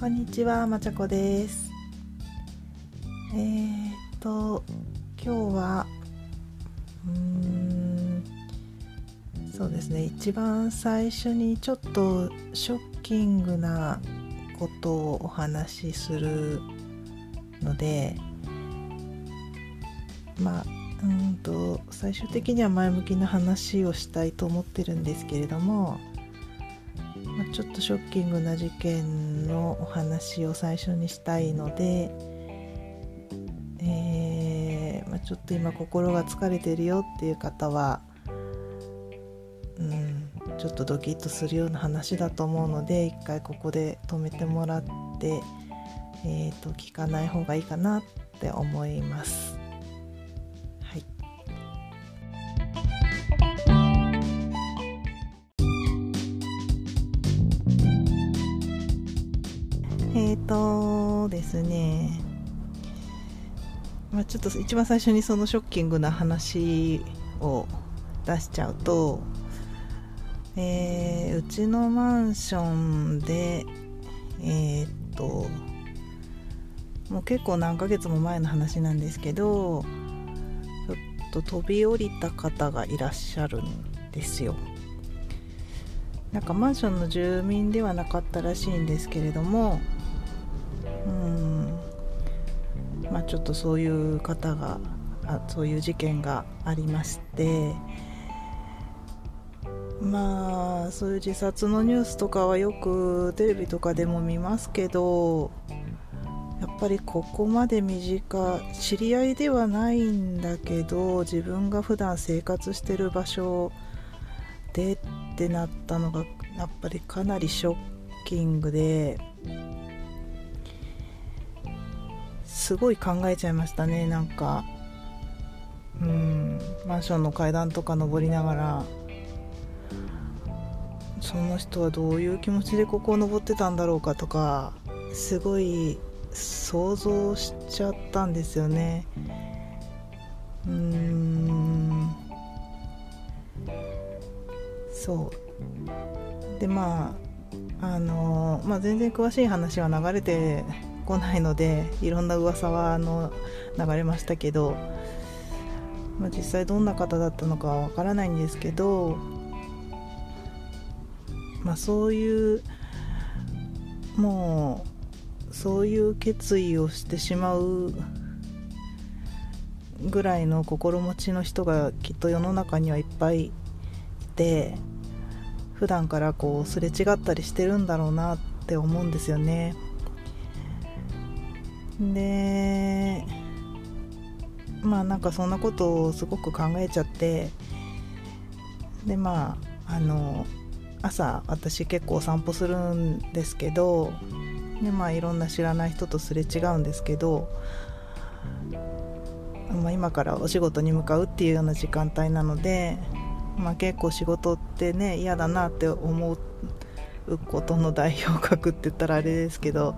こんにちは、まちゃこです。今日はそうですね、一番最初にちょっとショッキングなことをお話しするので、最終的には前向きな話をしたいと思ってるんですけれども、ちょっとショッキングな事件のお話を最初にしたいので、ちょっと今心が疲れてるよっていう方は、ちょっとドキッとするような話だと思うので、一回ここで止めてもらって、聞かない方がいいかなって思います。ですね、ちょっと一番最初にそのショッキングな話を出しちゃうと、うちのマンションでもう結構何ヶ月も前の話なんですけど、ちょっと飛び降りた方がいらっしゃるんですよ。なんかマンションの住民ではなかったらしいんですけれども、ちょっとそういう方がそういう事件がありまして、そういう自殺のニュースとかはよくテレビとかでも見ますけど、やっぱりここまで身近、知り合いではないんだけど自分が普段生活してる場所でってなったのがやっぱりかなりショッキングで、すごい考えちゃいましたね。マンションの階段とか登りながら、その人はどういう気持ちでここを登ってたんだろうかとか、すごい想像しちゃったんですよね。そうで、全然詳しい話は流れて来ないので、いろんな噂は流れましたけど、実際どんな方だったのかはわからないんですけど、そういう決意をしてしまうぐらいの心持ちの人がきっと世の中にはいっぱいいて、普段からすれ違ったりしてるんだろうなって思うんですよね。で、そんなことをすごく考えちゃって、で朝私結構お散歩するんですけど、でいろんな知らない人とすれ違うんですけど、今からお仕事に向かうっていうような時間帯なので、結構仕事ってね、嫌だなって思うことの代表格って言ったらあれですけど、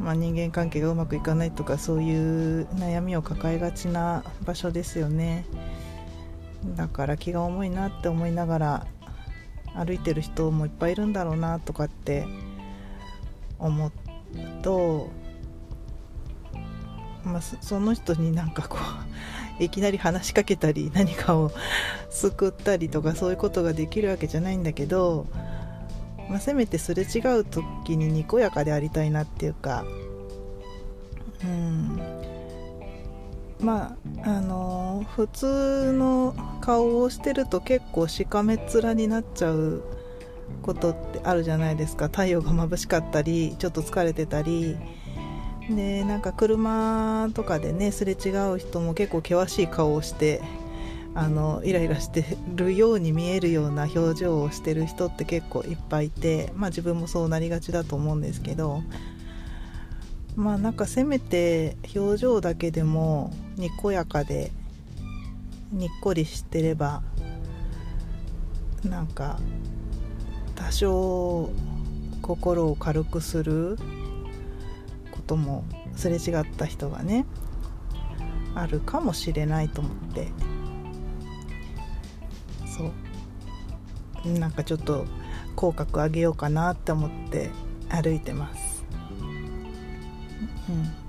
人間関係がうまくいかないとか、そういう悩みを抱えがちな場所ですよね。だから気が重いなって思いながら、歩いてる人もいっぱいいるんだろうなとかって思うと、その人にいきなり話しかけたり何かを救ったりとか、そういうことができるわけじゃないんだけど、せめてすれ違う時ににこやかでありたいなっていうか、普通の顔をしてると結構しかめっ面になっちゃうことってあるじゃないですか。太陽が眩しかったり、ちょっと疲れてたりで、車とかでね、すれ違う人も結構険しい顔をして、イライラしてるように見えるような表情をしてる人って結構いっぱいいて、自分もそうなりがちだと思うんですけど、せめて表情だけでもにこやかでにっこりしてれば、多少心を軽くすることも、すれ違った人がね、あるかもしれないと思って、ちょっと口角上げようかなって思って歩いてます。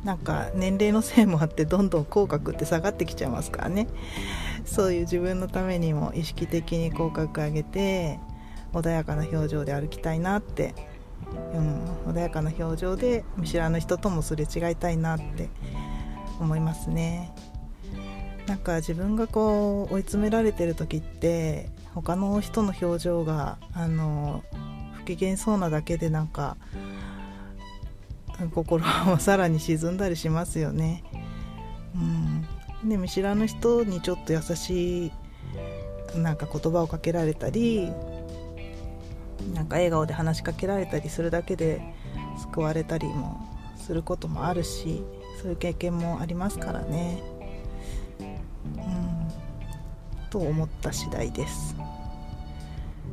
なんか年齢のせいもあってどんどん口角って下がってきちゃいますからね。そういう自分のためにも意識的に口角上げて穏やかな表情で歩きたいなって、穏やかな表情で見知らぬ人ともすれ違いたいなって思いますね。なんか自分がこう追い詰められてる時って他の人の表情が不機嫌そうなだけでなんか心はさらに沈んだりしますよね。で見知らぬ人にちょっと優しいなんか言葉をかけられたりなんか笑顔で話しかけられたりするだけで救われたりもすることもあるし、そういう経験もありますからね、と思った次第です。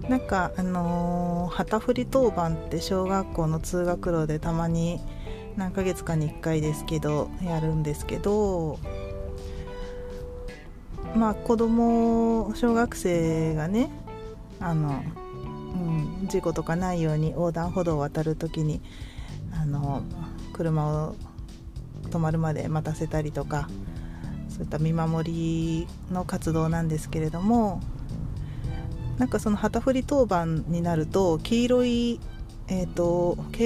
なんか旗振り当番って小学校の通学路でたまに何ヶ月かに1回ですけどやるんですけど、まあ子供小学生がね事故とかないように横断歩道を渡るときに車を止まるまで待たせたりとか、そういった見守りの活動なんですけれども、なんかその旗振り当番になると黄色い、蛍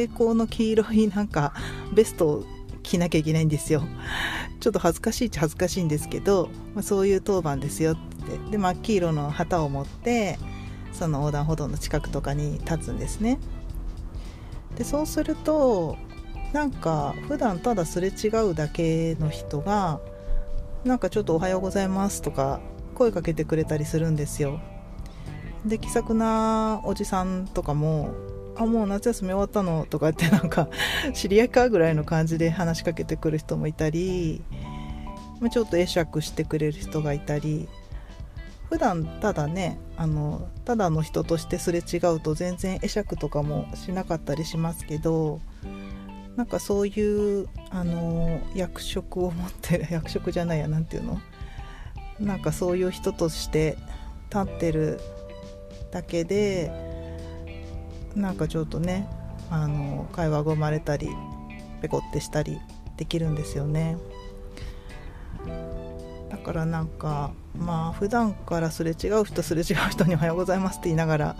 光の黄色いなんかベストを着なきゃいけないんですよ。ちょっと恥ずかしいっちゃ恥ずかしいんですけど、そういう当番ですよってで真っ黄色の旗を持ってその横断歩道の近くとかに立つんですね。でそうするとなんか普段ただすれ違うだけの人がなんかちょっとおはようございますとか声かけてくれたりするんですよ。で気さくなおじさんとかもあもう夏休み終わったのとかってなんか知り合いかぐらいの感じで話しかけてくる人もいたり、ちょっと会釈してくれる人がいたり、普段ただねただの人としてすれ違うと全然会釈とかもしなかったりしますけど、なんかそういう役職を持ってる役職じゃないやなんていうのなんかそういう人として立ってるだけでなんかちょっとね会話が生まれたりペコってしたりできるんですよね。だからなんか普段からすれ違う人におはようございますって言いながら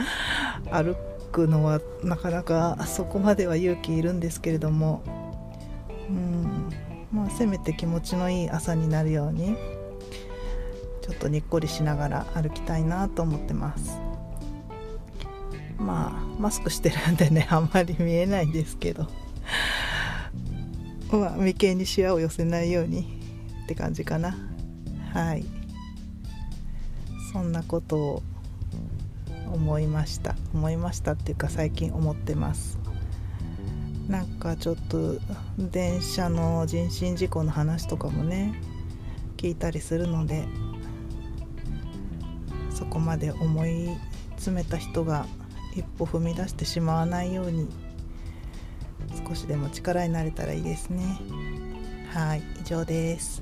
歩くのはなかなかそこまでは勇気いるんですけれども、せめて気持ちのいい朝になるようにちょっとにっこりしながら歩きたいなと思ってます。マスクしてるんでねあんまり見えないんですけど眉間にシワを寄せないようにって感じかな。はい、そんなことを思いましたっていうか最近思ってます。なんかちょっと電車の人身事故の話とかもね聞いたりするので、そこまで思い詰めた人が一歩踏み出してしまわないように少しでも力になれたらいいですね。はい、以上です。